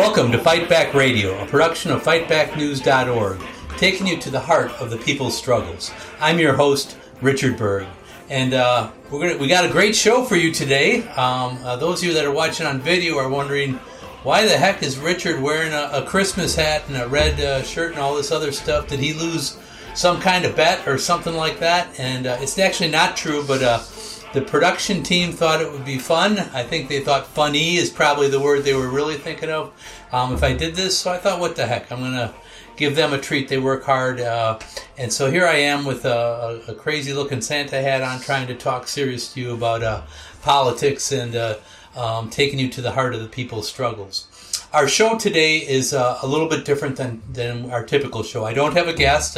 Welcome to Fight Back Radio, a production of fightbacknews.org, taking you to the heart of the people's struggles. I'm your host, Richard Berg, and we got a great show for you today. Those of you that are watching on video are wondering, why the heck is Richard wearing a Christmas hat and a red shirt and all this other stuff? Did he lose some kind of bet or something like that? And it's actually not true, but the production team thought it would be fun. I think they thought funny is probably the word they were really thinking of if I did this. So I thought, what the heck? I'm going to give them a treat. They work hard. And so here I am with a crazy-looking Santa hat on, trying to talk serious to you about politics and taking you to the heart of the people's struggles. Our show today is a little bit different than our typical show. I don't have a guest.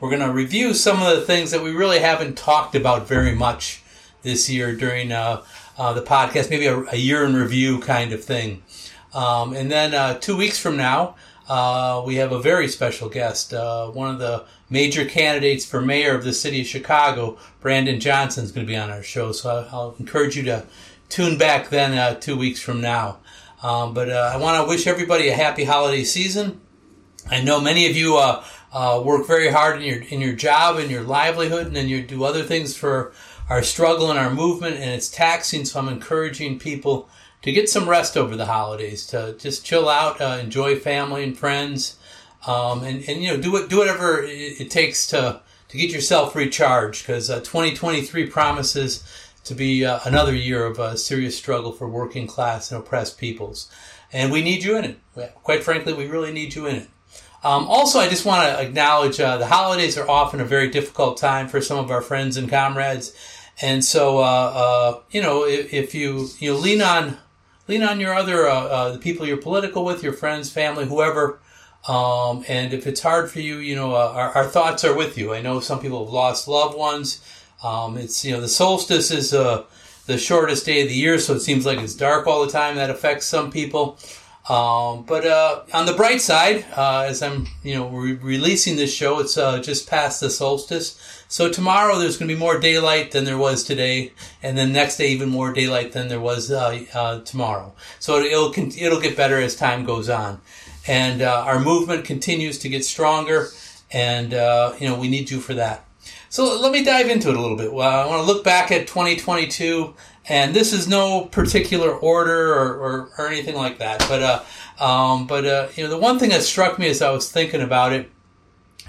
We're going to review some of the things that we really haven't talked about very much this year during the podcast, maybe a year in review kind of thing. And then 2 weeks from now, we have a very special guest, one of the major candidates for mayor of the city of Chicago, Brandon Johnson, is going to be on our show. So I'll encourage you to tune back then 2 weeks from now. But I want to wish everybody a happy holiday season. I know many of you work very hard in your job and your livelihood, and then you do other things for our struggle and our movement, and it's taxing, so I'm encouraging people to get some rest over the holidays, to just chill out, enjoy family and friends, and you know, do whatever it takes to get yourself recharged, because 2023 promises to be another year of serious struggle for working class and oppressed peoples, and we need you in it. Quite frankly, we really need you in it. Also, I just want to acknowledge the holidays are often a very difficult time for some of our friends and comrades, and so you know, if you lean on your other the people you're political with, your friends, family, whoever, and if it's hard for you, you know, our thoughts are with you. I know some people have lost loved ones. It's, you know, the solstice is the shortest day of the year, so it seems like it's dark all the time. That affects some people. But on the bright side, as I'm, you know, releasing this show, it's just past the solstice. So tomorrow there's going to be more daylight than there was today, and then next day even more daylight than there was tomorrow. So it'll get better as time goes on, and our movement continues to get stronger, and you know, we need you for that. So let me dive into it a little bit. I want to look back at 2022. And this is no particular order or anything like that. But you know, the one thing that struck me as I was thinking about it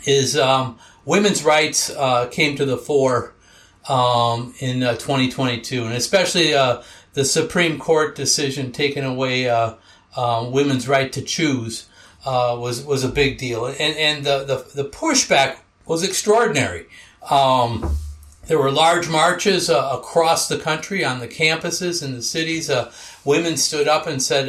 is women's rights came to the fore in 2022, and especially the Supreme Court decision taking away women's right to choose was a big deal, and the pushback was extraordinary. There were large marches across the country on the campuses and the cities. Women stood up and said,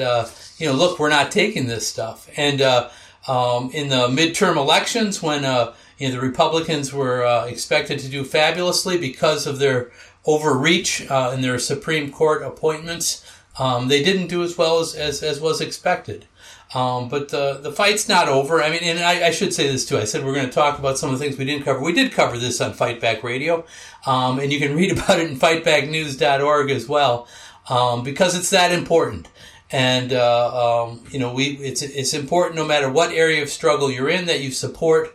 you know, look, we're not taking this stuff. And in the midterm elections, when you know, the Republicans were expected to do fabulously because of their overreach in their Supreme Court appointments, they didn't do as well as was expected. But the fight's not over. I mean, and I should say this too. I said we're going to talk about some of the things we didn't cover. We did cover this on Fight Back Radio, and you can read about it in fightbacknews.org as well, because it's that important. And you know, it's important no matter what area of struggle you're in that you support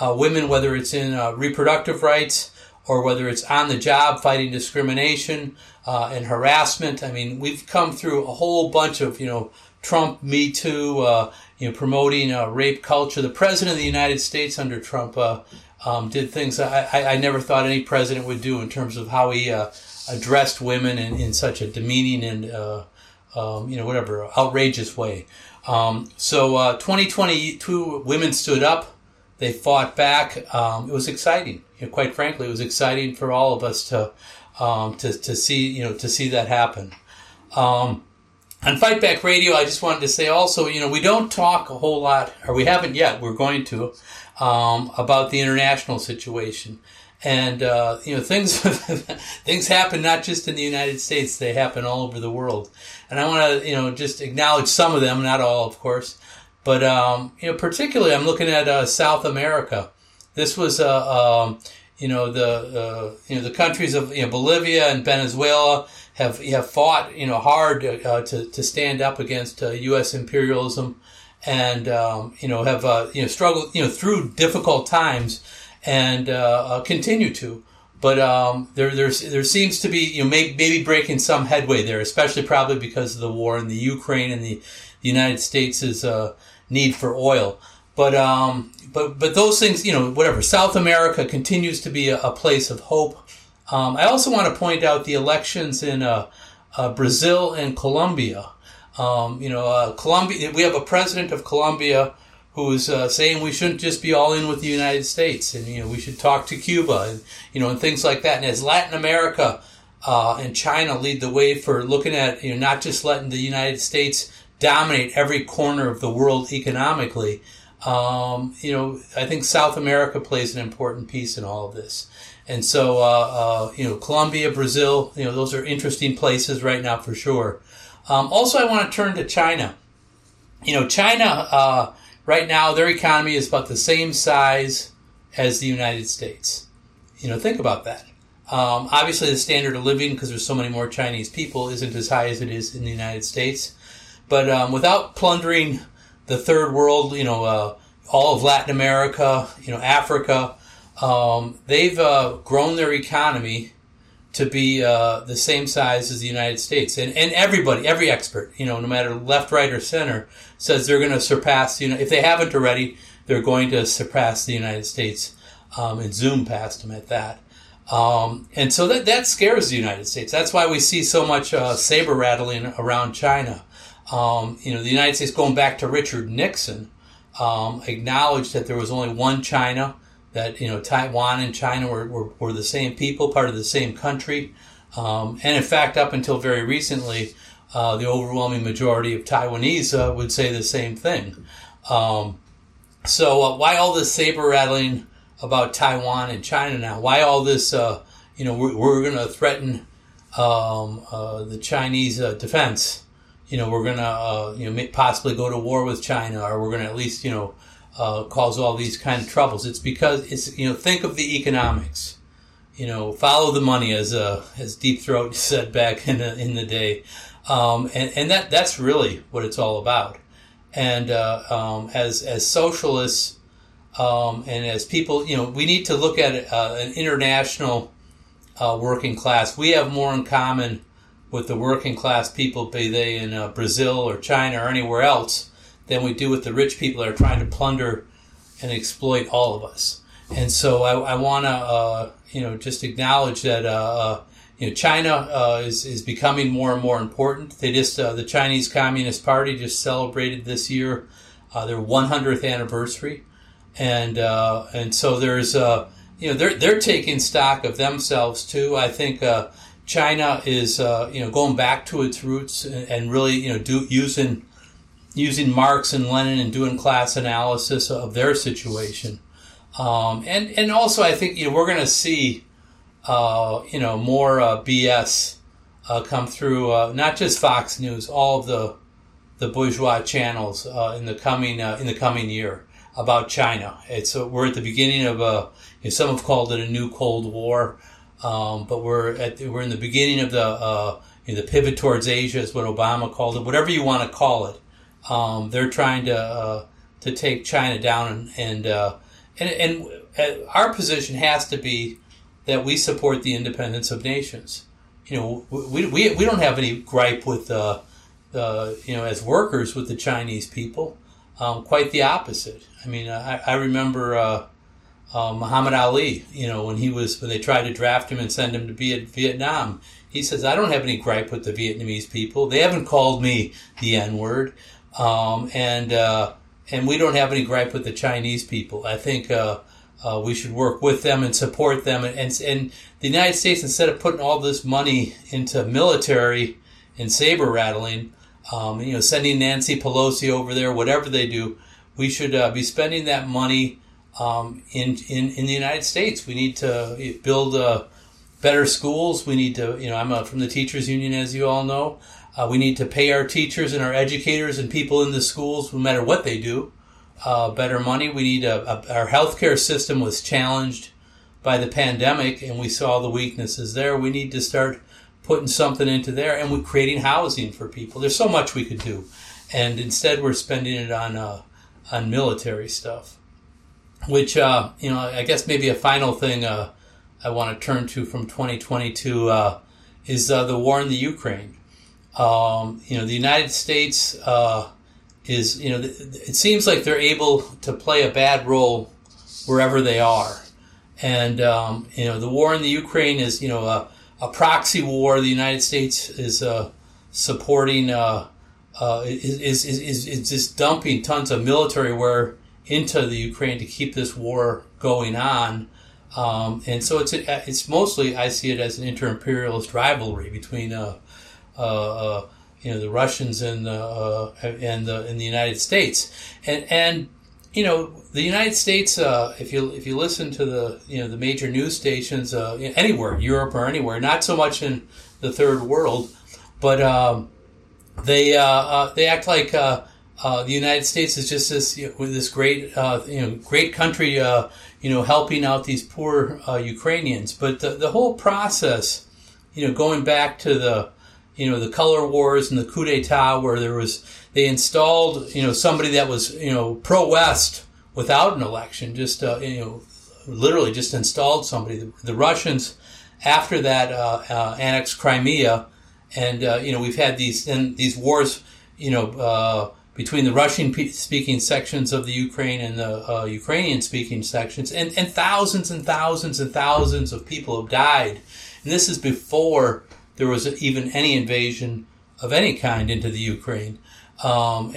women, whether it's in reproductive rights or whether it's on the job fighting discrimination and harassment. I mean, we've come through a whole bunch of, you know, Trump, Me Too, you know, promoting rape culture. The president of the United States under Trump did things I never thought any president would do in terms of how he addressed women in such a demeaning and you know, whatever, outrageous way. So 2022, women stood up. They fought back. It was exciting. You know, quite frankly, it was exciting for all of us to see, you know, to see that happen. On Fight Back Radio, I just wanted to say also, you know, we don't talk a whole lot, or we haven't yet, we're going to, about the international situation. And, you know, things happen not just in the United States, they happen all over the world. And I want to, you know, just acknowledge some of them, not all, of course. But, you know, particularly I'm looking at South America. This was the countries of Bolivia and Venezuela have fought hard to stand up against U.S. imperialism, and have struggled through difficult times, and continue to. But there seems to be maybe breaking some headway there, especially probably because of the war in the Ukraine and the United States' need for oil. But those things, South America continues to be a place of hope. I also want to point out the elections in Brazil and Colombia. Colombia, we have a president of Colombia who is saying we shouldn't just be all in with the United States, and we should talk to Cuba, and and things like that. And as Latin America and China lead the way for looking at not just letting the United States dominate every corner of the world economically. I think South America plays an important piece in all of this. And so, Colombia, Brazil, those are interesting places right now for sure. Also, I want to turn to China. China, right now, their economy is about the same size as the United States. Think about that. Obviously, the standard of living, because there's so many more Chinese people, isn't as high as it is in the United States. But without plundering the third world, all of Latin America, Africa, they've grown their economy to be the same size as the United States. And everybody, every expert, no matter left, right, or center, says they're going to surpass, if they haven't already, they're going to surpass the United States, and Zoom passed them at that. And so that scares the United States. That's why we see so much saber rattling around China. The United States, going back to Richard Nixon, acknowledged that there was only one China, that, Taiwan and China were the same people, part of the same country. And in fact, up until very recently, the overwhelming majority of Taiwanese would say the same thing. So why all this saber rattling about Taiwan and China now? Why all this, we're going to threaten the Chinese defense? We're going to possibly go to war with China, or we're going to at least, cause all these kind of troubles. It's because it's, think of the economics, follow the money, as Deep Throat said back in the day. And that's really what it's all about. And as socialists and as people, we need to look at an international working class. We have more in common with the working class people, be they in Brazil or China or anywhere else, than we do with the rich people that are trying to plunder and exploit all of us. And so I want to, just acknowledge that, China is becoming more and more important. They just, the Chinese Communist Party just celebrated this year their 100th anniversary, and so there's, they're taking stock of themselves too. I think China is, going back to its roots and really, using Marx and Lenin and doing class analysis of their situation. And also I think, we're going to see, more BS come through, not just Fox News, all of the bourgeois channels in the coming year about China. We're at the beginning of some have called it a new Cold War. But we're in the beginning of the pivot towards Asia, is what Obama called it. Whatever you want to call it, they're trying to take China down. And our position has to be that we support the independence of nations. We don't have any gripe with as workers with the Chinese people. Quite the opposite. I mean, I remember. Muhammad Ali, when they tried to draft him and send him to Vietnam, he says, I don't have any gripe with the Vietnamese people. They haven't called me the N-word. And we don't have any gripe with the Chinese people. I think, we should work with them and support them. And the United States, instead of putting all this money into military and saber rattling, sending Nancy Pelosi over there, whatever they do, we should be spending that money in the United States. We need to build better schools. We need to, I'm from the teachers union, as you all know. We need to pay our teachers and our educators and people in the schools, no matter what they do, better money. We need our healthcare system was challenged by the pandemic, and we saw the weaknesses there. We need to start putting something into there, and we're creating housing for people. There's so much we could do, and instead we're spending it on military stuff. Which, I guess maybe a final thing I want to turn to from 2022 is the war in the Ukraine. The United States is, it seems like they're able to play a bad role wherever they are. And, the war in the Ukraine is, a proxy war. The United States is supporting, is just dumping tons of military wear into the Ukraine to keep this war going on. And so it's mostly, I see it as an inter-imperialist rivalry between, the Russians and the United States. And, the United States, if you listen to the major news stations, anywhere, Europe or anywhere, not so much in the third world, but, they act like, the United States is just this, with this great country, helping out these poor Ukrainians. But the whole process, going back to the, the color wars and the coup d'etat, where they installed, somebody that was, pro-West without an election, just, literally just installed somebody. The Russians, after that, annexed Crimea, and we've had these wars, between the Russian-speaking sections of the Ukraine and the Ukrainian-speaking sections, and thousands and thousands and thousands of people have died. And this is before there was even any invasion of any kind into the Ukraine. And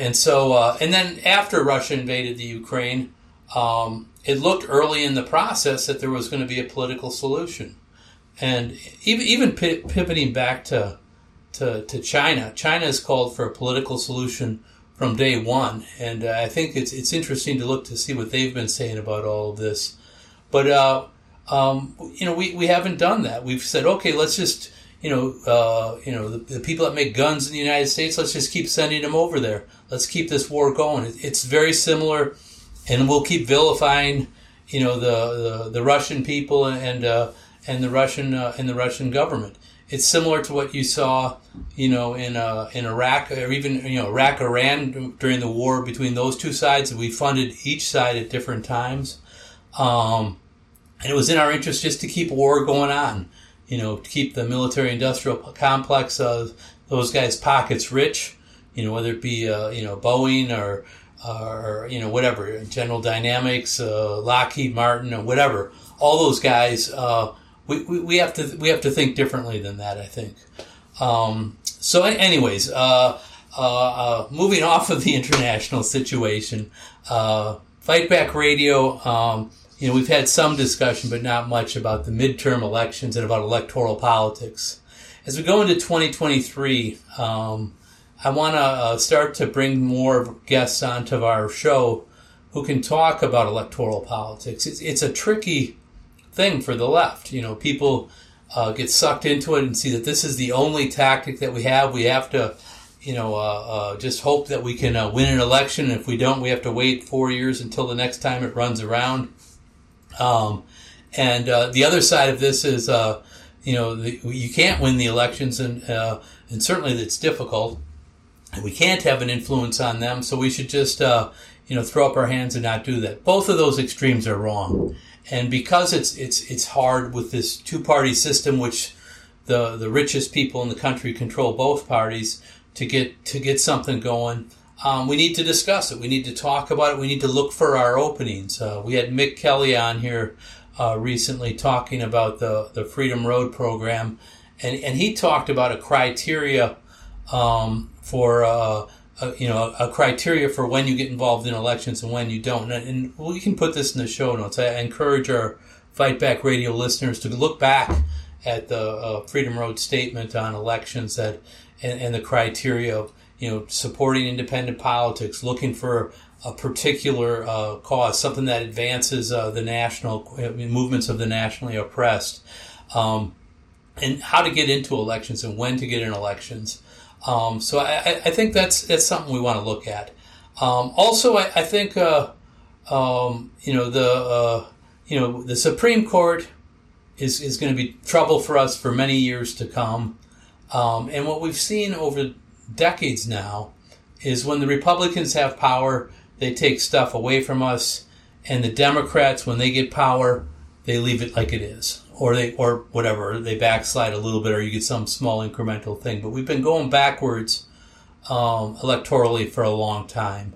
then after Russia invaded the Ukraine, it looked early in the process that there was going to be a political solution. And even pivoting back to China, China has called for a political solution from day one, and I think it's interesting to look to see what they've been saying about all of this. But we haven't done that. We've said, okay, let's just the people that make guns in the United States, let's just keep sending them over there. Let's keep this war going. It's very similar, and we'll keep vilifying the Russian people and the Russian government. It's similar to what you saw, in Iraq, or even Iraq, Iran, during the war between those two sides. We funded each side at different times, and it was in our interest just to keep war going on, to keep the military-industrial complex of those guys' pockets rich, whether it be Boeing or whatever, General Dynamics, Lockheed Martin, or whatever. All those guys. We have to think differently than that, I think. Moving off of the international situation, Fight Back Radio. We've had some discussion, but not much, about the midterm elections and about electoral politics. As we go into 2023, I want to start to bring more guests onto our show who can talk about electoral politics. It's a tricky thing for the left. People get sucked into it and see that this is the only tactic that we have. We have to, just hope that we can win an election. And if we don't, we have to wait 4 years until the next time it runs around. The other side of this is, you can't win the elections, and certainly that's difficult. And we can't have an influence on them, so we should just, throw up our hands and not do that. Both of those extremes are wrong. And because it's hard with this two-party system, which the richest people in the country control both parties, to get something going, we need to discuss it. We need to talk about it. We need to look for our openings. We had Mick Kelly on here recently talking about the Freedom Road program, and he talked about a criteria for. A criteria for when you get involved in elections and when you don't. And we can put this in the show notes. I encourage our Fight Back Radio listeners to look back at the Freedom Road statement on elections and the criteria of, supporting independent politics, looking for a particular cause, something that advances the national movements of the nationally oppressed, and how to get into elections and when to get in elections. So I think that's something we want to look at. Also, I think you know, the Supreme Court is going to be trouble for us for many years to come. And what we've seen over decades now is when the Republicans have power, they take stuff away from us, and the Democrats, when they get power, they leave it like it is, or whatever, they backslide a little bit, or you get some small incremental thing. But we've been going backwards electorally for a long time.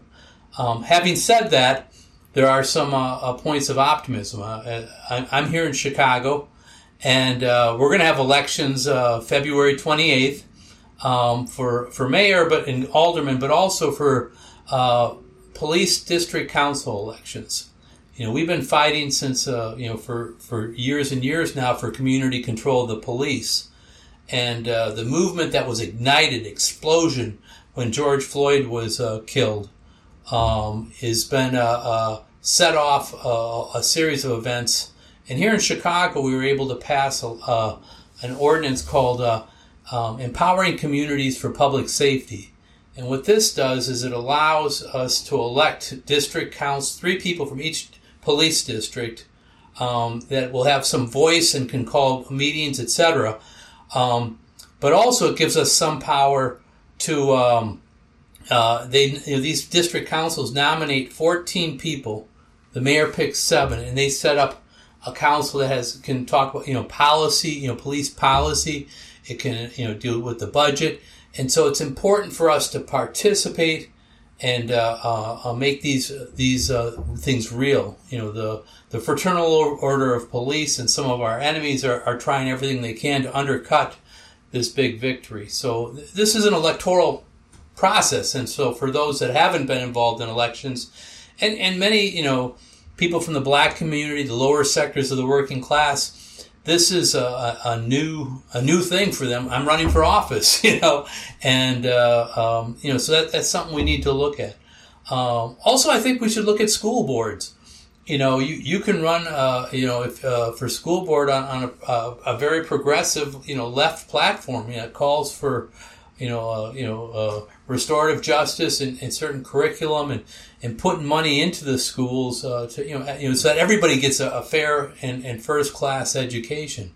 Having said that, there are some points of optimism. I'm here in Chicago, and we're going to have elections February 28th for mayor and aldermen, but also for police district council elections. You know, we've been fighting since for years and years now for community control of the police, and the movement that was explosion when George Floyd was killed has been set off a series of events. And here in Chicago, we were able to pass an ordinance called Empowering Communities for Public Safety. And what this does is it allows us to elect district council, 3 people from each police district that will have some voice and can call meetings, etc. But also it gives us some power to, these district councils nominate 14 people, the mayor picks 7, and they set up a council that can talk about, policy, police policy. It can, deal with the budget. And so it's important for us to participate and make these things real. The Fraternal Order of Police and some of our enemies are trying everything they can to undercut this big victory. So this is an electoral process. And so for those that haven't been involved in elections, and many, people from the black community, the lower sectors of the working class, this is a new thing for them. I'm running for office, and so that's something we need to look at. Also, I think we should look at school boards. You can run, for school board on a very progressive, left platform. It calls for, restorative justice and certain curriculum and putting money into the schools so that everybody gets a fair and first-class education.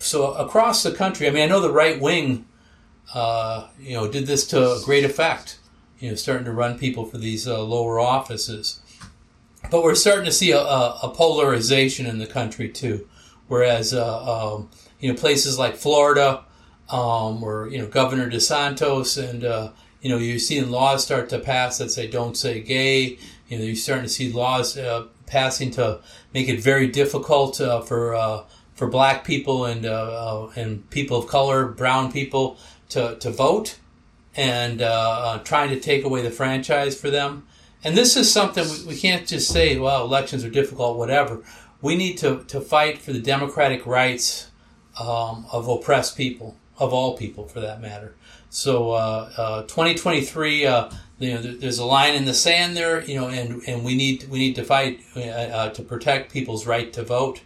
So across the country, I know the right wing, did this to great effect, starting to run people for these lower offices. But we're starting to see a polarization in the country too, whereas places like Florida, or Governor DeSantis, and you're seeing laws start to pass that say don't say gay. You're starting to see laws passing to make it very difficult for black people and people of color, brown people, to vote, and trying to take away the franchise for them. And this is something we can't just say, well, elections are difficult, whatever. We need to fight for the democratic rights of oppressed people, of all people for that matter. So 2023, there's a line in the sand there, and we need to fight to protect people's right to vote,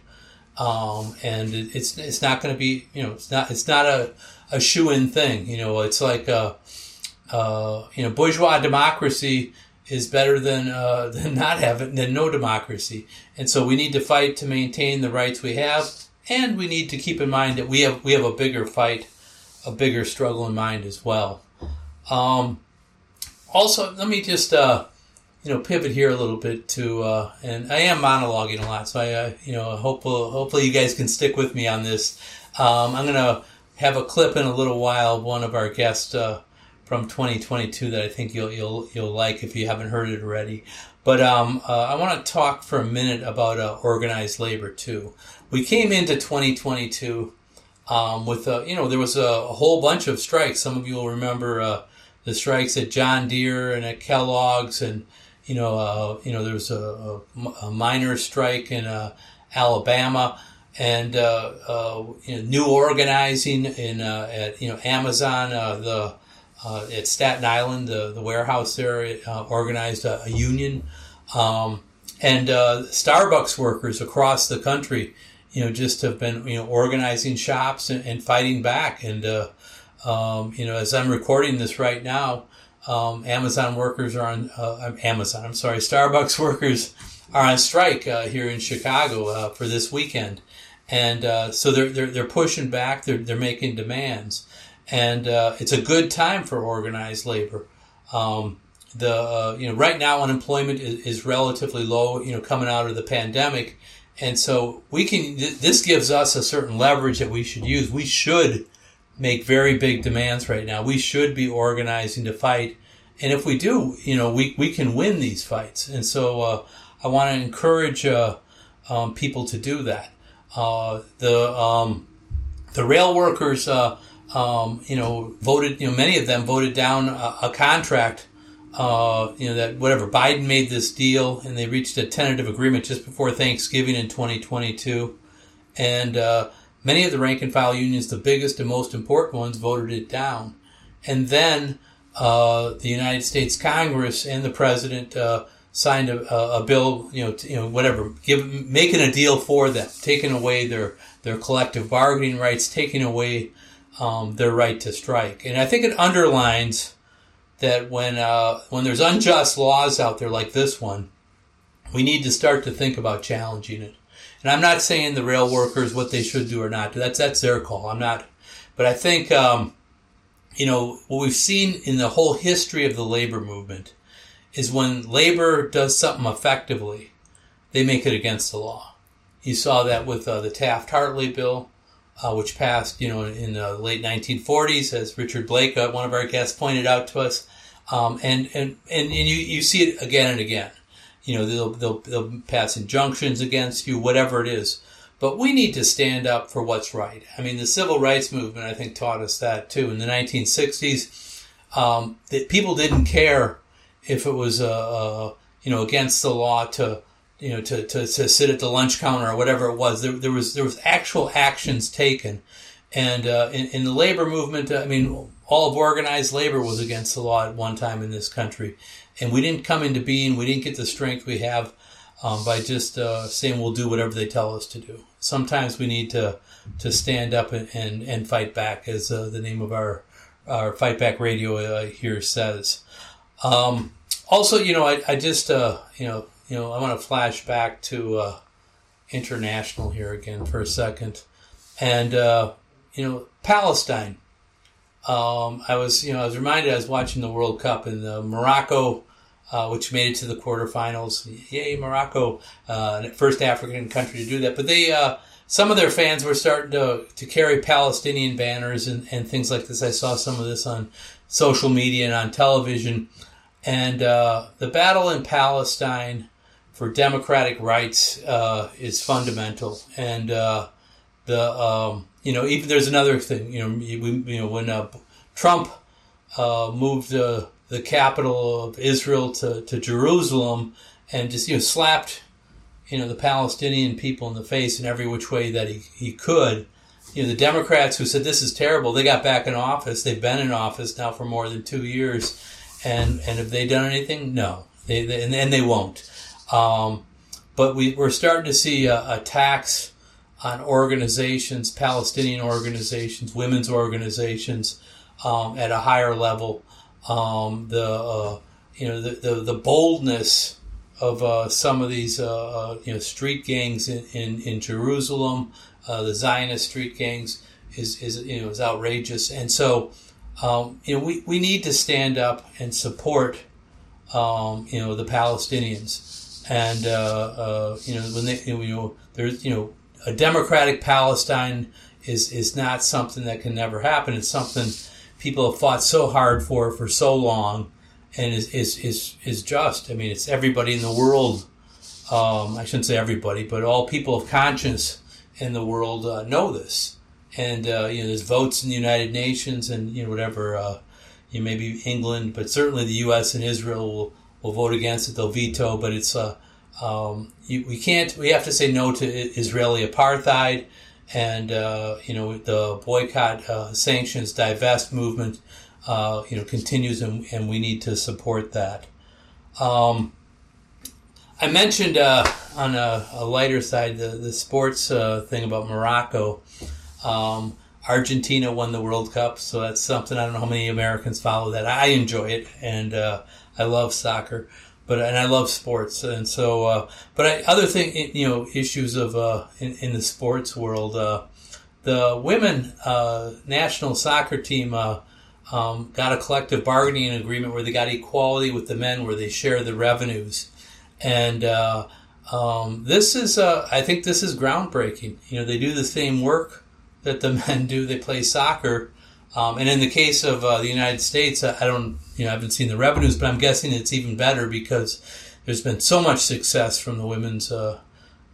and it's not going to be it's not a shoo-in thing. It's like bourgeois democracy is better than not having than no democracy, and so we need to fight to maintain the rights we have, and we need to keep in mind that we have a bigger fight. A bigger struggle in mind as well. Also, let me just pivot here a little bit to, and I am monologuing a lot, so I hopefully you guys can stick with me on this. I'm going to have a clip in a little while of one of our guests from 2022 that I think you'll like if you haven't heard it already. But I want to talk for a minute about organized labor too. We came into 2022. There was a whole bunch of strikes. Some of you will remember the strikes at John Deere and at Kellogg's, and there was a minor strike in Alabama, and new organizing in at Amazon, at Staten Island, the warehouse there organized a union, and Starbucks workers across the country. Just have been, organizing shops and fighting back. And, as I'm recording this right now, Starbucks workers are on strike here in Chicago for this weekend, and so they're pushing back. They're making demands, and it's a good time for organized labor. Right now unemployment is relatively low, coming out of the pandemic, and so we can. This gives us a certain leverage that we should use. We should make very big demands right now. We should be organizing to fight, and if we do, we can win these fights. And so I want to encourage people to do that. The rail workers, voted. Many of them voted down a contract. That whatever Biden made this deal, and they reached a tentative agreement just before Thanksgiving in 2022, and many of the rank and file unions, the biggest and most important ones, voted it down. And then the United States Congress and the president signed a bill, making a deal for them, taking away their collective bargaining rights, taking away their right to strike. And I think it underlines that when there's unjust laws out there like this one, we need to start to think about challenging it. And I'm not saying the rail workers what they should do or not do. That's their call. I'm not. But I think, what we've seen in the whole history of the labor movement is when labor does something effectively, they make it against the law. You saw that with the Taft-Hartley bill, which passed, in the late 1940s, as Richard Blake, one of our guests, pointed out to us, and you see it again and again. They'll pass injunctions against you, whatever it is. But we need to stand up for what's right. I mean, the civil rights movement, I think, taught us that too. In the 1960s, that people didn't care if it was against the law to sit at the lunch counter or whatever it was. There was actual actions taken, and in the labor movement, all of organized labor was against the law at one time in this country, and we didn't come into being. We didn't get the strength we have by just saying we'll do whatever they tell us to do. Sometimes we need to stand up and fight back, as the name of our Fight Back Radio here says. I want to flash back to international here again for a second, and Palestine. I was reminded I was watching the World Cup in Morocco, which made it to the quarterfinals. Yay, Morocco! First African country to do that. But they, some of their fans were starting to carry Palestinian banners and things like this. I saw some of this on social media and on television, and the battle in Palestine for democratic rights is fundamental, and even there's another thing. When Trump moved the capital of Israel to Jerusalem, and just slapped the Palestinian people in the face in every which way that he could. The Democrats who said this is terrible, they got back in office. They've been in office now for more than 2 years, and have they done anything? No, they won't. But we're starting to see attacks on organizations, Palestinian organizations, women's organizations, at a higher level. The boldness of some of these street gangs in Jerusalem, the Zionist street gangs is outrageous, and so we need to stand up and support the Palestinians. And a democratic Palestine is not something that can never happen. It's something people have fought so hard for so long, and is just. I mean, it's everybody in the world. I shouldn't say everybody, but all people of conscience in the world know this. And there's votes in the United Nations, and whatever maybe England, but certainly the U.S. and Israel will vote against it. They'll veto, but it's we can't. We have to say no to Israeli apartheid, and the boycott, sanctions, divest movement, continues, and we need to support that. I mentioned on a lighter side the sports thing about Morocco. Argentina won the World Cup, so that's something. I don't know how many Americans follow that. I enjoy it, and I love soccer, But, and I love sports. And so, but I, other thing, you know, issues of, in the sports world, the women, national soccer team, got a collective bargaining agreement where they got equality with the men, where they share the revenues. And, this is, I think this is groundbreaking. You know, they do the same work that the men do. They play soccer. And in the case of the United States, I don't, you know, I haven't seen the revenues, but I'm guessing it's even better because there's been so much success from the women's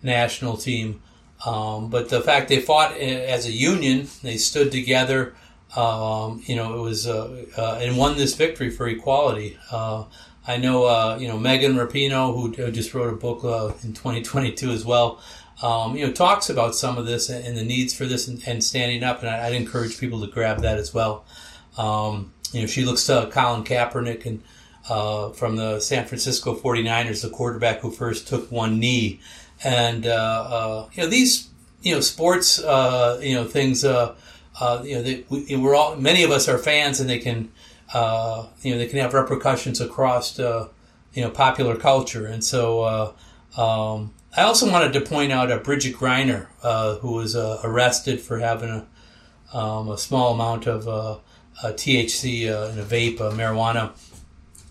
national team. But the fact they fought as a union, they stood together, you know, it was and won this victory for equality. I know, you know, Megan Rapinoe, who just wrote a book in 2022 as well. You know, talks about some of this and the needs for this and standing up. And I'd encourage people to grab that as well. You know, she looks to Colin Kaepernick and from the San Francisco 49ers, the quarterback who first took one knee. And, you know, these, you know, sports, you know, things, you know, we're all, many of us are fans and they can, you know, they can have repercussions across, you know, popular culture. And so, I also wanted to point out Bridget Griner, who was arrested for having a small amount of THC in a vape, marijuana,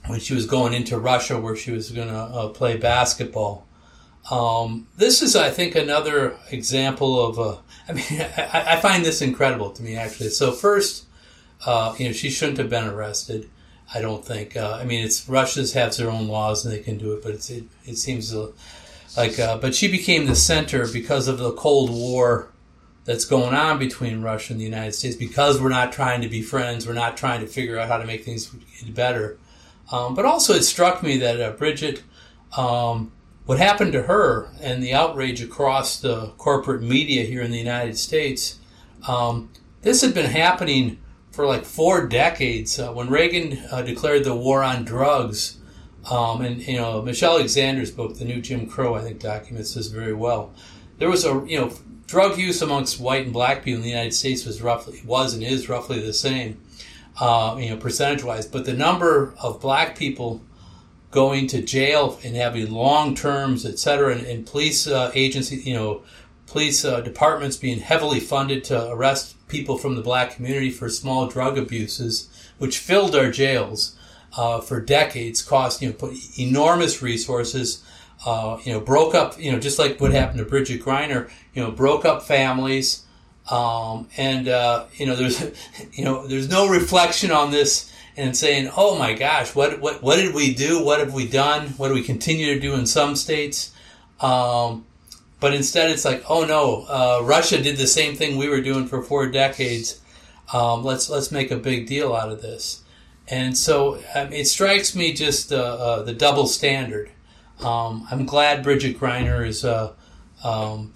when she was going into Russia where she was going to play basketball. This is, I think, another example of, I mean, I find this incredible to me, actually. So first, you know, she shouldn't have been arrested, I don't think. I mean, it's Russia's have their own laws and they can do it, but it seems like, but she became the center because of the Cold War that's going on between Russia and the United States, because we're not trying to be friends, we're not trying to figure out how to make things better. But also it struck me that Bridget, what happened to her and the outrage across the corporate media here in the United States, this had been happening for like 4 decades. When Reagan declared the war on drugs, and, you know, Michelle Alexander's book, The New Jim Crow, I think documents this very well. There was a, you know, drug use amongst white and black people in the United States was and is roughly the same, you know, percentage-wise. But the number of black people going to jail and having long terms, et cetera, and police agencies, you know, police departments being heavily funded to arrest people from the black community for small drug abuses, which filled our jails. For decades, cost, you know, put enormous resources, you know, broke up, you know, just like what happened to Bridget Griner, you know, broke up families, and you know, there's no reflection on this and saying, oh my gosh, what did we do? What have we done? What do we continue to do in some states? But instead, it's like, oh no, Russia did the same thing we were doing for 4 decades. Let's make a big deal out of this. And so it strikes me just the double standard. I'm glad Bridget Griner is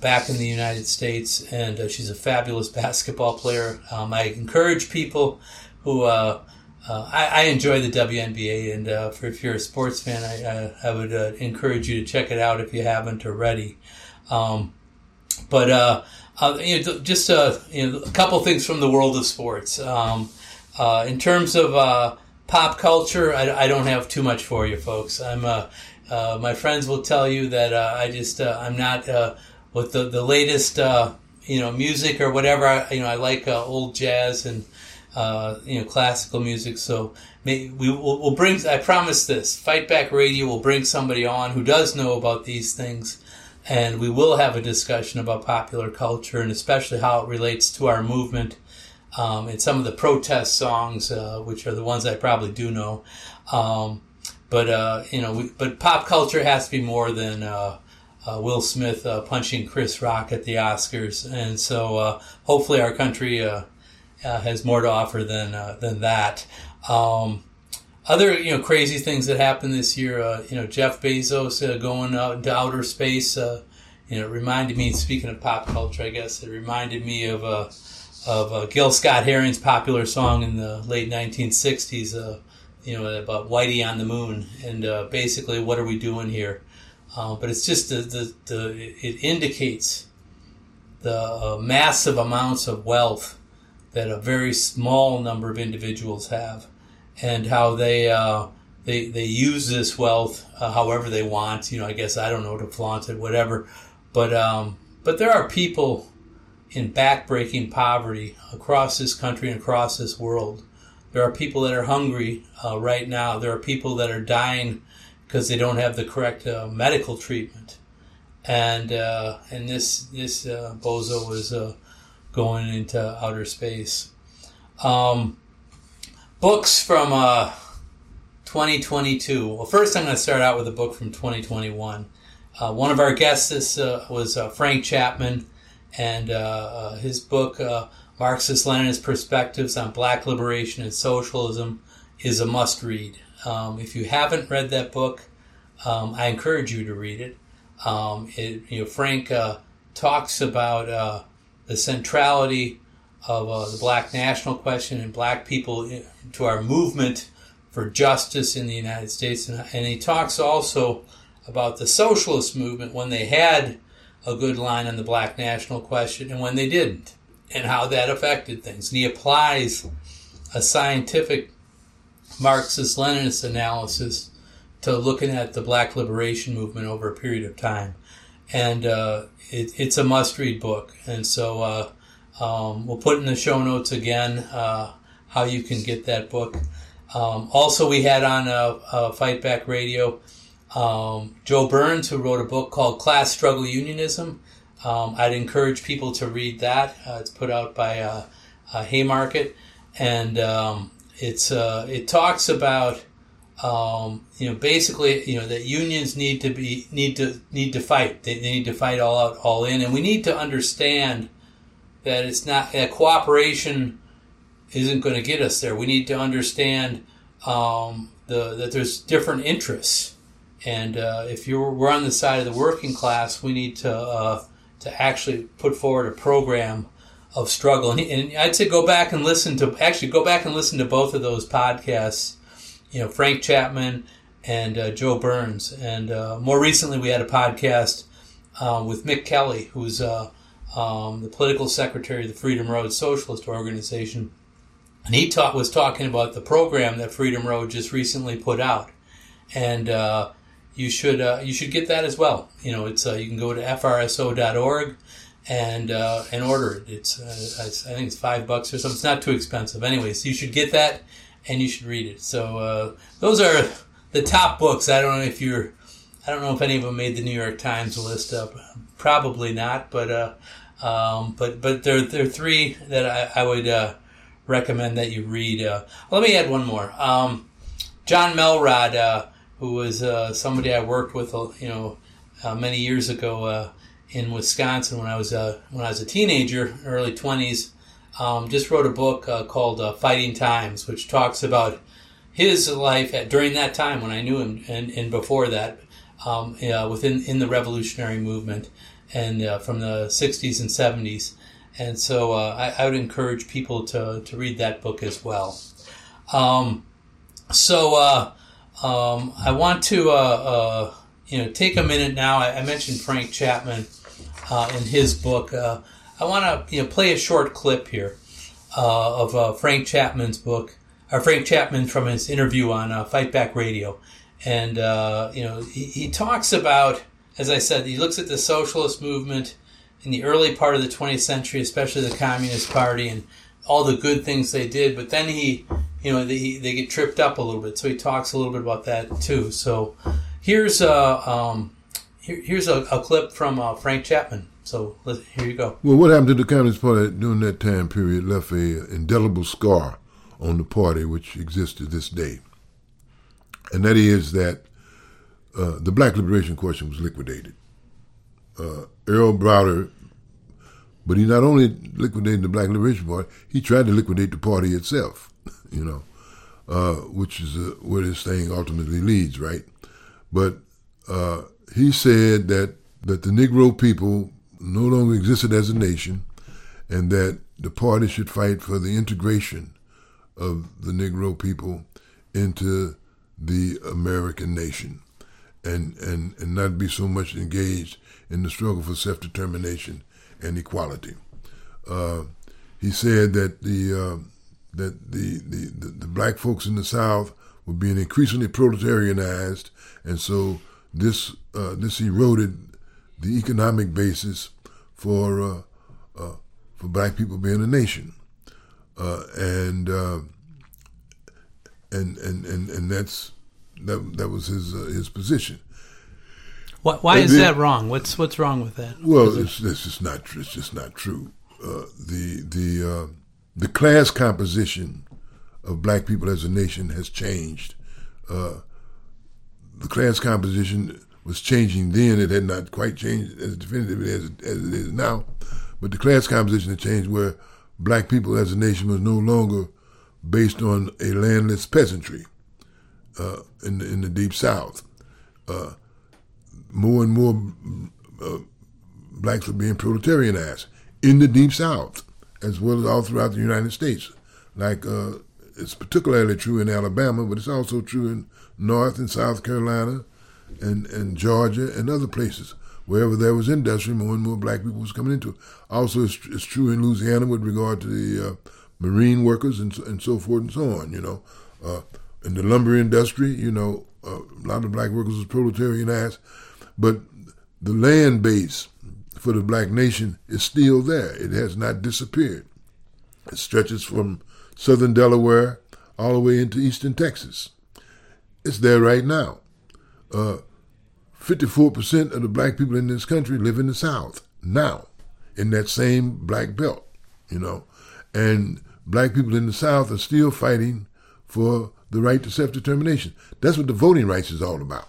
back in the United States, and she's a fabulous basketball player. I encourage people who I enjoy the WNBA, and if you're a sports fan, I would encourage you to check it out if you haven't already. You know, just you know, a couple things from the world of sports. In terms of pop culture, I don't have too much for you folks. I'm my friends will tell you that I just I'm not with the latest you know, music or whatever. You know, I like old jazz and you know, classical music. So we'll bring. I promise this. Fight Back Radio will bring somebody on who does know about these things, and we will have a discussion about popular culture and especially how it relates to our movement. And some of the protest songs, which are the ones I probably do know, you know, but pop culture has to be more than Will Smith punching Chris Rock at the Oscars, and so hopefully our country has more to offer than that. Other, you know, crazy things that happened this year, you know, Jeff Bezos going out into outer space, you know, it reminded me. Speaking of pop culture, I guess it reminded me of Gil Scott-Heron's popular song in the late 1960s, you know, about Whitey on the Moon, and basically, what are we doing here? But it's just it indicates the massive amounts of wealth that a very small number of individuals have, and how they they use this wealth however they want, I guess, I don't know, to flaunt it, whatever. But there are people in backbreaking poverty across this country and across this world. There are people that are hungry right now. There are people that are dying because they don't have the correct medical treatment. And this bozo is going into outer space. Books from 2022. Well, first I'm going to start out with a book from 2021. One of our guests this was Frank Chapman, and his book, Marxist-Leninist Perspectives on Black Liberation and Socialism, is a must-read. If you haven't read that book, I encourage you to read it. Frank talks about the centrality of the black national question and black people to our movement for justice in the United States. And he talks also about the socialist movement when they had a good line on the black national question and when they didn't, and how that affected things. And he applies a scientific Marxist-Leninist analysis to looking at the black liberation movement over a period of time. And it's a must-read book. And so we'll put in the show notes again how you can get that book. Also, we had on Fight Back Radio Joe Burns, who wrote a book called Class Struggle Unionism. I'd encourage people to read that. It's put out by Haymarket. And it talks about that unions need to fight. They need to fight all out, all in, and we need to understand that it's not that cooperation isn't going to get us there. We need to understand that there's different interests, and if we're on the side of the working class, we need to actually put forward a program of struggle. And I'd say go back and listen to both of those podcasts. Frank Chapman and Joe Burns. And more recently, we had a podcast with Mick Kelly, who's the political secretary of the Freedom Road Socialist Organization. And he was talking about the program that Freedom Road just recently put out. And you should get that as well. It's you can go to frso.org and order it. It's I think it's $5 or something. It's not too expensive. Anyways, you should get that. And you should read it. So those are the top books. I don't know if any of them made the New York Times list up. Probably not. But there are three that I would recommend that you read. Let me add one more. John Melrod, who was somebody I worked with, many years ago in Wisconsin when I was a teenager, early 20s. Just wrote a book called Fighting Times, which talks about his life during that time when I knew him and before that, in the revolutionary movement and from the 60s and 70s. And so I would encourage people to read that book as well. I want to take a minute now. I mentioned Frank Chapman in his book. I want to play a short clip here of Frank Chapman's book, or Frank Chapman from his interview on Fight Back Radio, and he talks about, as I said, he looks at the socialist movement in the early part of the 20th century, especially the Communist Party and all the good things they did, but then they get tripped up a little bit, so he talks a little bit about that too. So here's a clip from Frank Chapman. So here you go. Well, what happened to the Communist Party during that time period left an indelible scar on the party, which exists to this day. And that is that the black liberation question was liquidated. Earl Browder, but he not only liquidated the Black Liberation Party, he tried to liquidate the party itself, which is where this thing ultimately leads, right? But he said that the Negro people no longer existed as a nation, and that the party should fight for the integration of the Negro people into the American nation, and not be so much engaged in the struggle for self-determination and equality. He said that the black folks in the South were being increasingly proletarianized, and so this eroded the economic basis for black people being a nation, and that was his position. Why is that wrong? What's wrong with that? Well, it's just not true. The class composition of black people as a nation has changed. The class composition was changing then; it had not quite changed as definitively as it is now. But the class composition had changed, where black people as a nation was no longer based on a landless peasantry in the Deep South. More and more blacks were being proletarianized in the Deep South, as well as all throughout the United States. It's particularly true in Alabama, but it's also true in North and South Carolina and Georgia and other places. Wherever there was industry, more and more black people was coming into it. Also, it's true in Louisiana with regard to the marine workers and so forth and so on, you know. In the lumber industry, you know, a lot of black workers was proletarianized. But the land base for the black nation is still there. It has not disappeared. It stretches from southern Delaware all the way into eastern Texas. It's there right now. 54% of the black people in this country live in the South now, in that same black belt, you know. And black people in the South are still fighting for the right to self-determination. That's what the voting rights is all about.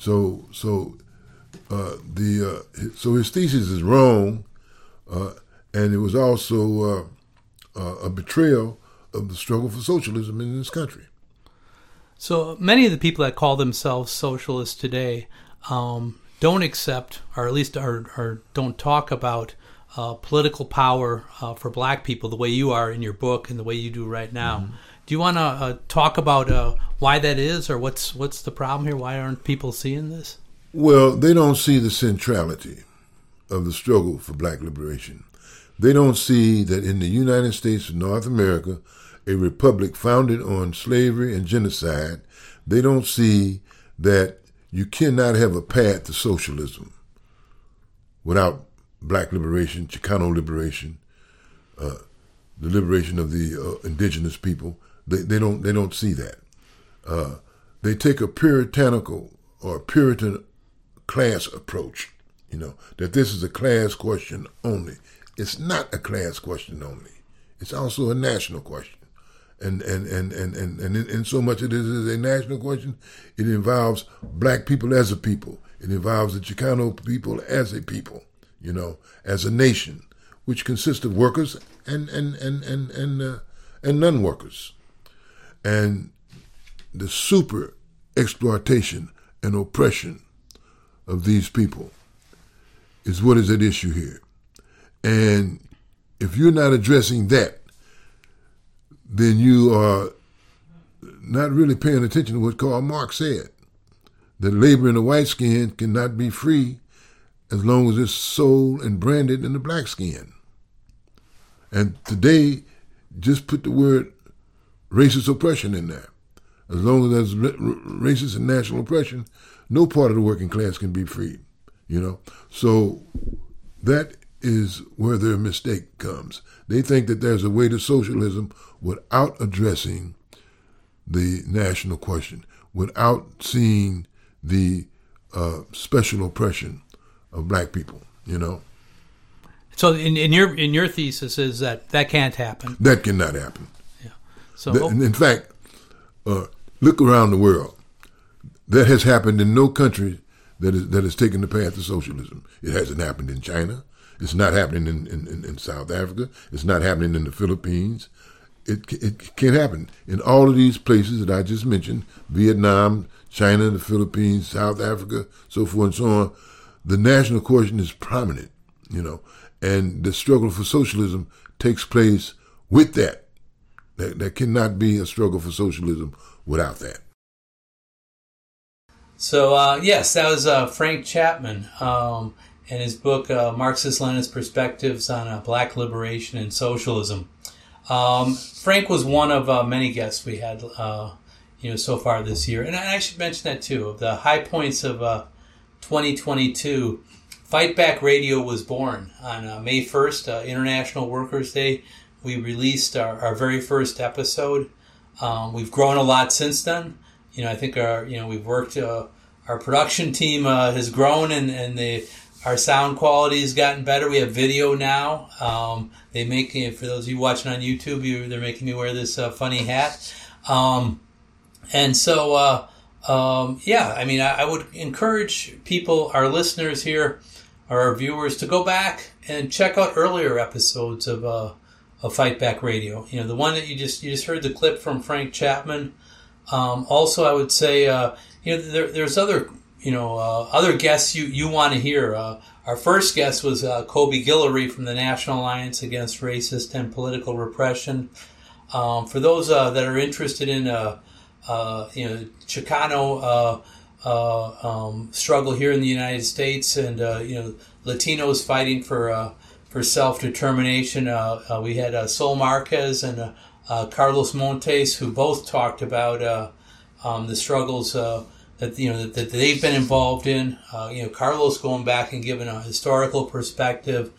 So his thesis is wrong, and it was also a betrayal of the struggle for socialism in this country. So many of the people that call themselves socialists today don't accept, or at least are don't talk about political power for black people the way you are in your book and the way you do right now. Mm-hmm. Do you want to talk about why that is, or what's the problem here? Why aren't people seeing this? Well, they don't see the centrality of the struggle for black liberation. They don't see that in the United States of North America, a republic founded on slavery and genocide, they don't see that you cannot have a path to socialism without black liberation, Chicano liberation, the liberation of the indigenous people. They don't see that. They take a puritanical or Puritan class approach, you know, that this is a class question only. It's not a class question only. It's also a national question. And in so much it is a national question, it involves black people as a people. It involves the Chicano people as a people, you know, as a nation, which consists of workers and non-workers. And the super exploitation and oppression of these people is what is at issue here. And if you're not addressing that, then you are not really paying attention to what Karl Marx said, that labor in the white skin cannot be free as long as it's sold and branded in the black skin. And today, just put the word racist oppression in there. As long as there's racist and national oppression, no part of the working class can be free, you know. So that is where their mistake comes. They think that there's a way to socialism without addressing the national question, without seeing the special oppression of black people, you know. So in your thesis is that can't happen. That cannot happen. Yeah. So in fact, look around the world. That has happened in no country that has taken the path to socialism. It hasn't happened in China. It's not happening in South Africa. It's not happening in the Philippines. It can't happen. In all of these places that I just mentioned, Vietnam, China, the Philippines, South Africa, so forth and so on, the national question is prominent, you know, and the struggle for socialism takes place with that. There cannot be a struggle for socialism without that. So, yes, that was Frank Chapman and his book, Marxist-Leninist Perspectives on Black Liberation and Socialism. Frank was one of many guests we had so far this year. And I should mention that too. Of the high points of 2022, Fight Back! Radio was born on May 1st, International Workers' Day. We released our very first episode. We've grown a lot since then. I think we've worked. Our production team has grown, and our sound quality has gotten better. We have video now. They make, for those of you watching on YouTube, they're making me wear this funny hat. I would encourage people, our listeners here, or our viewers, to go back and check out earlier episodes of Fight Back Radio. The one that you just heard the clip from Frank Chapman. Also, I would say there's other other guests you want to hear. Our first guest was Kobe Guillory from the National Alliance Against Racist and Political Repression. For those that are interested in Chicano struggle here in the United States, and Latinos fighting for self-determination, we had Sol Marquez and Carlos Montes, who both talked about the struggles that they've been involved in. Carlos going back and giving a historical perspective,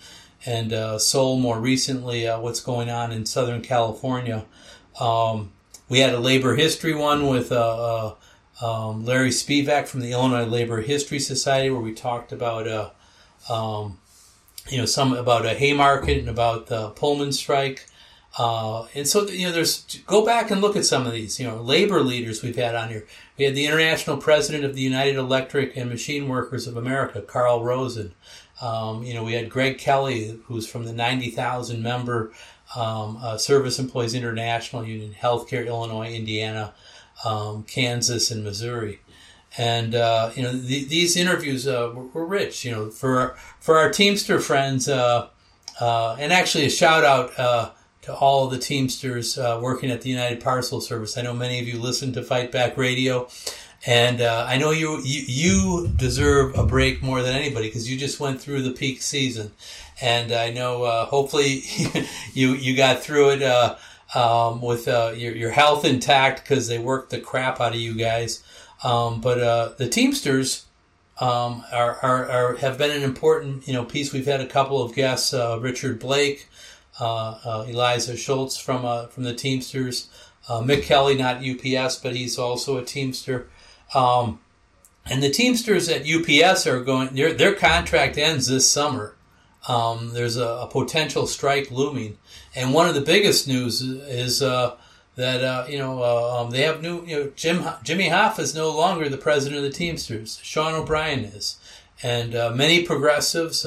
and Sol more recently what's going on in Southern California. We had a labor history one with Larry Spivak from the Illinois Labor History Society, where we talked about some about a Haymarket and about the Pullman strike. And so go back and look at some of these labor leaders we've had on here. We had the international president of the United Electric and Machine Workers of America, Carl Rosen. We had Greg Kelly, who's from the 90,000 member Service Employees International Union, Healthcare, Illinois, Indiana, Kansas, and Missouri. And these interviews were rich. For our Teamster friends, and actually a shout out to all of the Teamsters working at the United Parcel Service. I know many of you listen to Fight Back Radio, and I know you deserve a break more than anybody, because you just went through the peak season. And I know hopefully you got through it with your health intact, because they worked the crap out of you guys. But the Teamsters have been an important piece. We've had a couple of guests, Richard Blake, Eliza Schultz from the Teamsters, Mick Kelly, not UPS, but he's also a Teamster. And the Teamsters at UPS are going. Their contract ends this summer. There's a potential strike looming, and one of the biggest news is that they have new. Jimmy Hoffa is no longer the president of the Teamsters. Sean O'Brien is, and many progressives.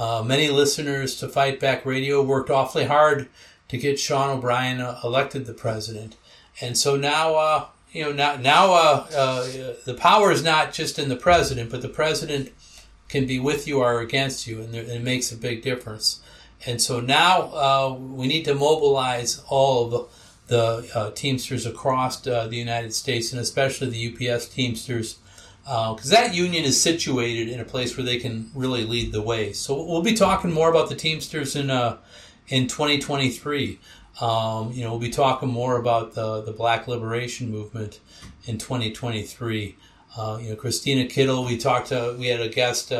Many listeners to Fight Back Radio worked awfully hard to get Sean O'Brien elected the president, and so now, the power is not just in the president, but the president can be with you or against you, and it makes a big difference. And so now we need to mobilize all of the Teamsters across the United States, and especially the UPS Teamsters. Because that union is situated in a place where they can really lead the way. So we'll be talking more about the Teamsters in 2023. We'll be talking more about the Black Liberation Movement in 2023. Christina Kittle, we had a guest,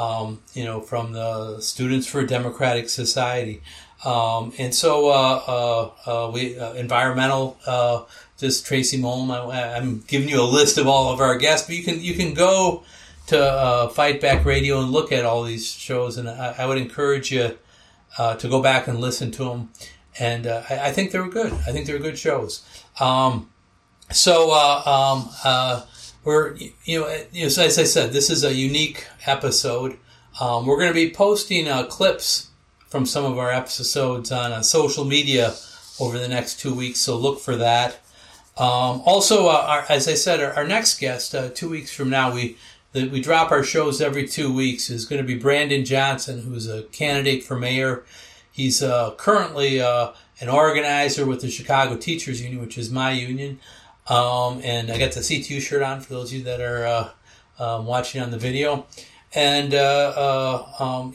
from the Students for a Democratic Society, and so environmental. Just Tracy Mullen. I'm giving you a list of all of our guests, but you can go to Fight Back Radio and look at all these shows, and I would encourage you to go back and listen to them. And I think they were good. I think they were good shows. So as I said, this is a unique episode. We're going to be posting clips from some of our episodes on social media over the next 2 weeks, so look for that. As I said, our next guest 2 weeks from now, we drop our shows every 2 weeks, is going to be Brandon Johnson, who's a candidate for mayor. He's currently an organizer with the Chicago Teachers Union, which is my union. And I got the CTU shirt on for those of you that are watching on the video. And and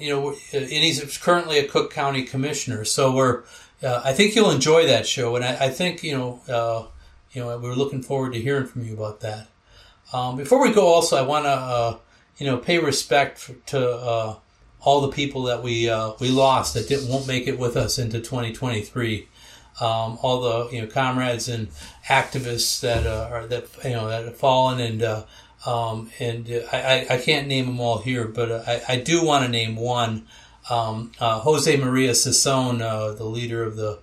he's currently a Cook County commissioner. So I think you'll enjoy that show, and I think you know, we're looking forward to hearing from you about that. Before we go, also, I want to, pay respect to all the people that we lost that won't make it with us into 2023. All the comrades and activists that have fallen, and I can't name them all here, but I do want to name one. Jose Maria Sison, the leader of the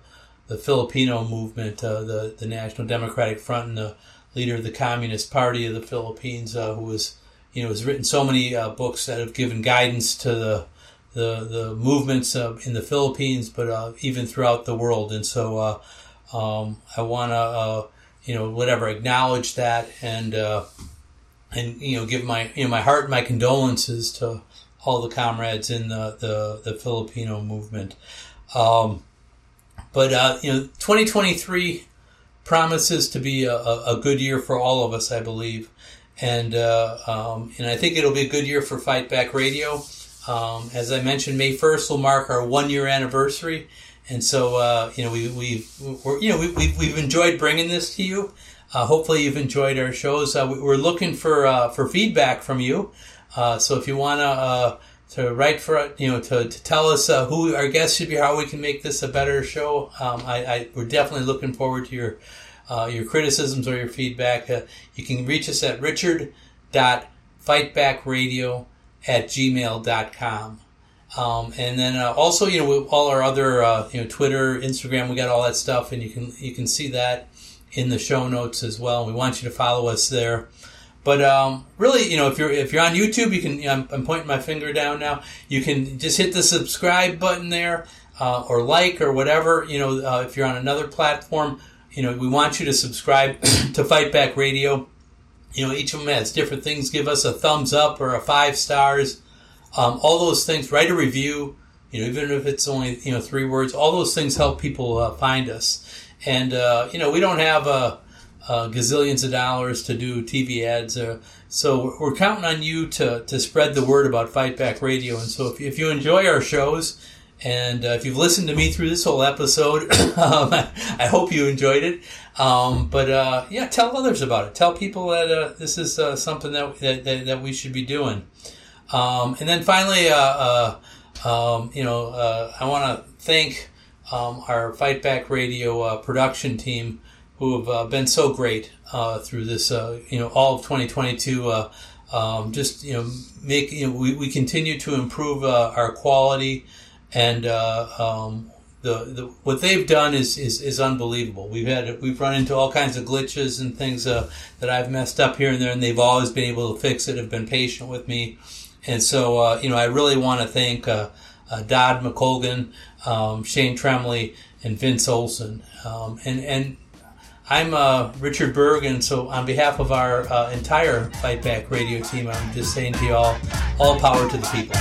Filipino movement, the National Democratic Front, and the leader of the Communist Party of the Philippines, who was, has written so many books that have given guidance to the movements in the Philippines, but even throughout the world. And so I want to acknowledge that and give my my heart and my condolences to all the comrades in the Filipino movement. But 2023 promises to be a good year for all of us, I believe. And I think it'll be a good year for Fight Back Radio. As I mentioned, May 1st will mark our 1-year anniversary. And so, we've enjoyed bringing this to you. Hopefully you've enjoyed our shows. We're looking for feedback from you. So if you want to write for, to tell us who our guests should be, how we can make this a better show, we're definitely looking forward to your criticisms or your feedback. You can reach us at richard.fightbackradio@gmail.com. And then also, with all our other, Twitter, Instagram, we got all that stuff, and you can see that in the show notes as well. We want you to follow us there. But really, if you're on YouTube, you can. I'm pointing my finger down now. You can just hit the subscribe button there, or like, or whatever. If you're on another platform, we want you to subscribe to Fight Back Radio. Each of them has different things. Give us a thumbs up or a 5 stars. All those things. Write a review. Even if it's only 3 words. All those things help people find us. And we don't have gazillions of dollars to do TV ads. So we're counting on you to spread the word about Fight Back Radio. And so if you enjoy our shows, and if you've listened to me through this whole episode, I hope you enjoyed it. But tell others about it. Tell people that this is something that we should be doing. And then finally, I want to thank our Fight Back Radio production team, who have been so great through this, all of 2022. We continue to improve our quality, and what they've done is unbelievable. We've run into all kinds of glitches and things that I've messed up here and there, and they've always been able to fix it. Have been patient with me, and so I really want to thank Dodd McColgan, Shane Tremley, and Vince Olson, and I'm Richard Berg, and so on behalf of our entire Fight Back Radio team, I'm just saying to you all power to the people.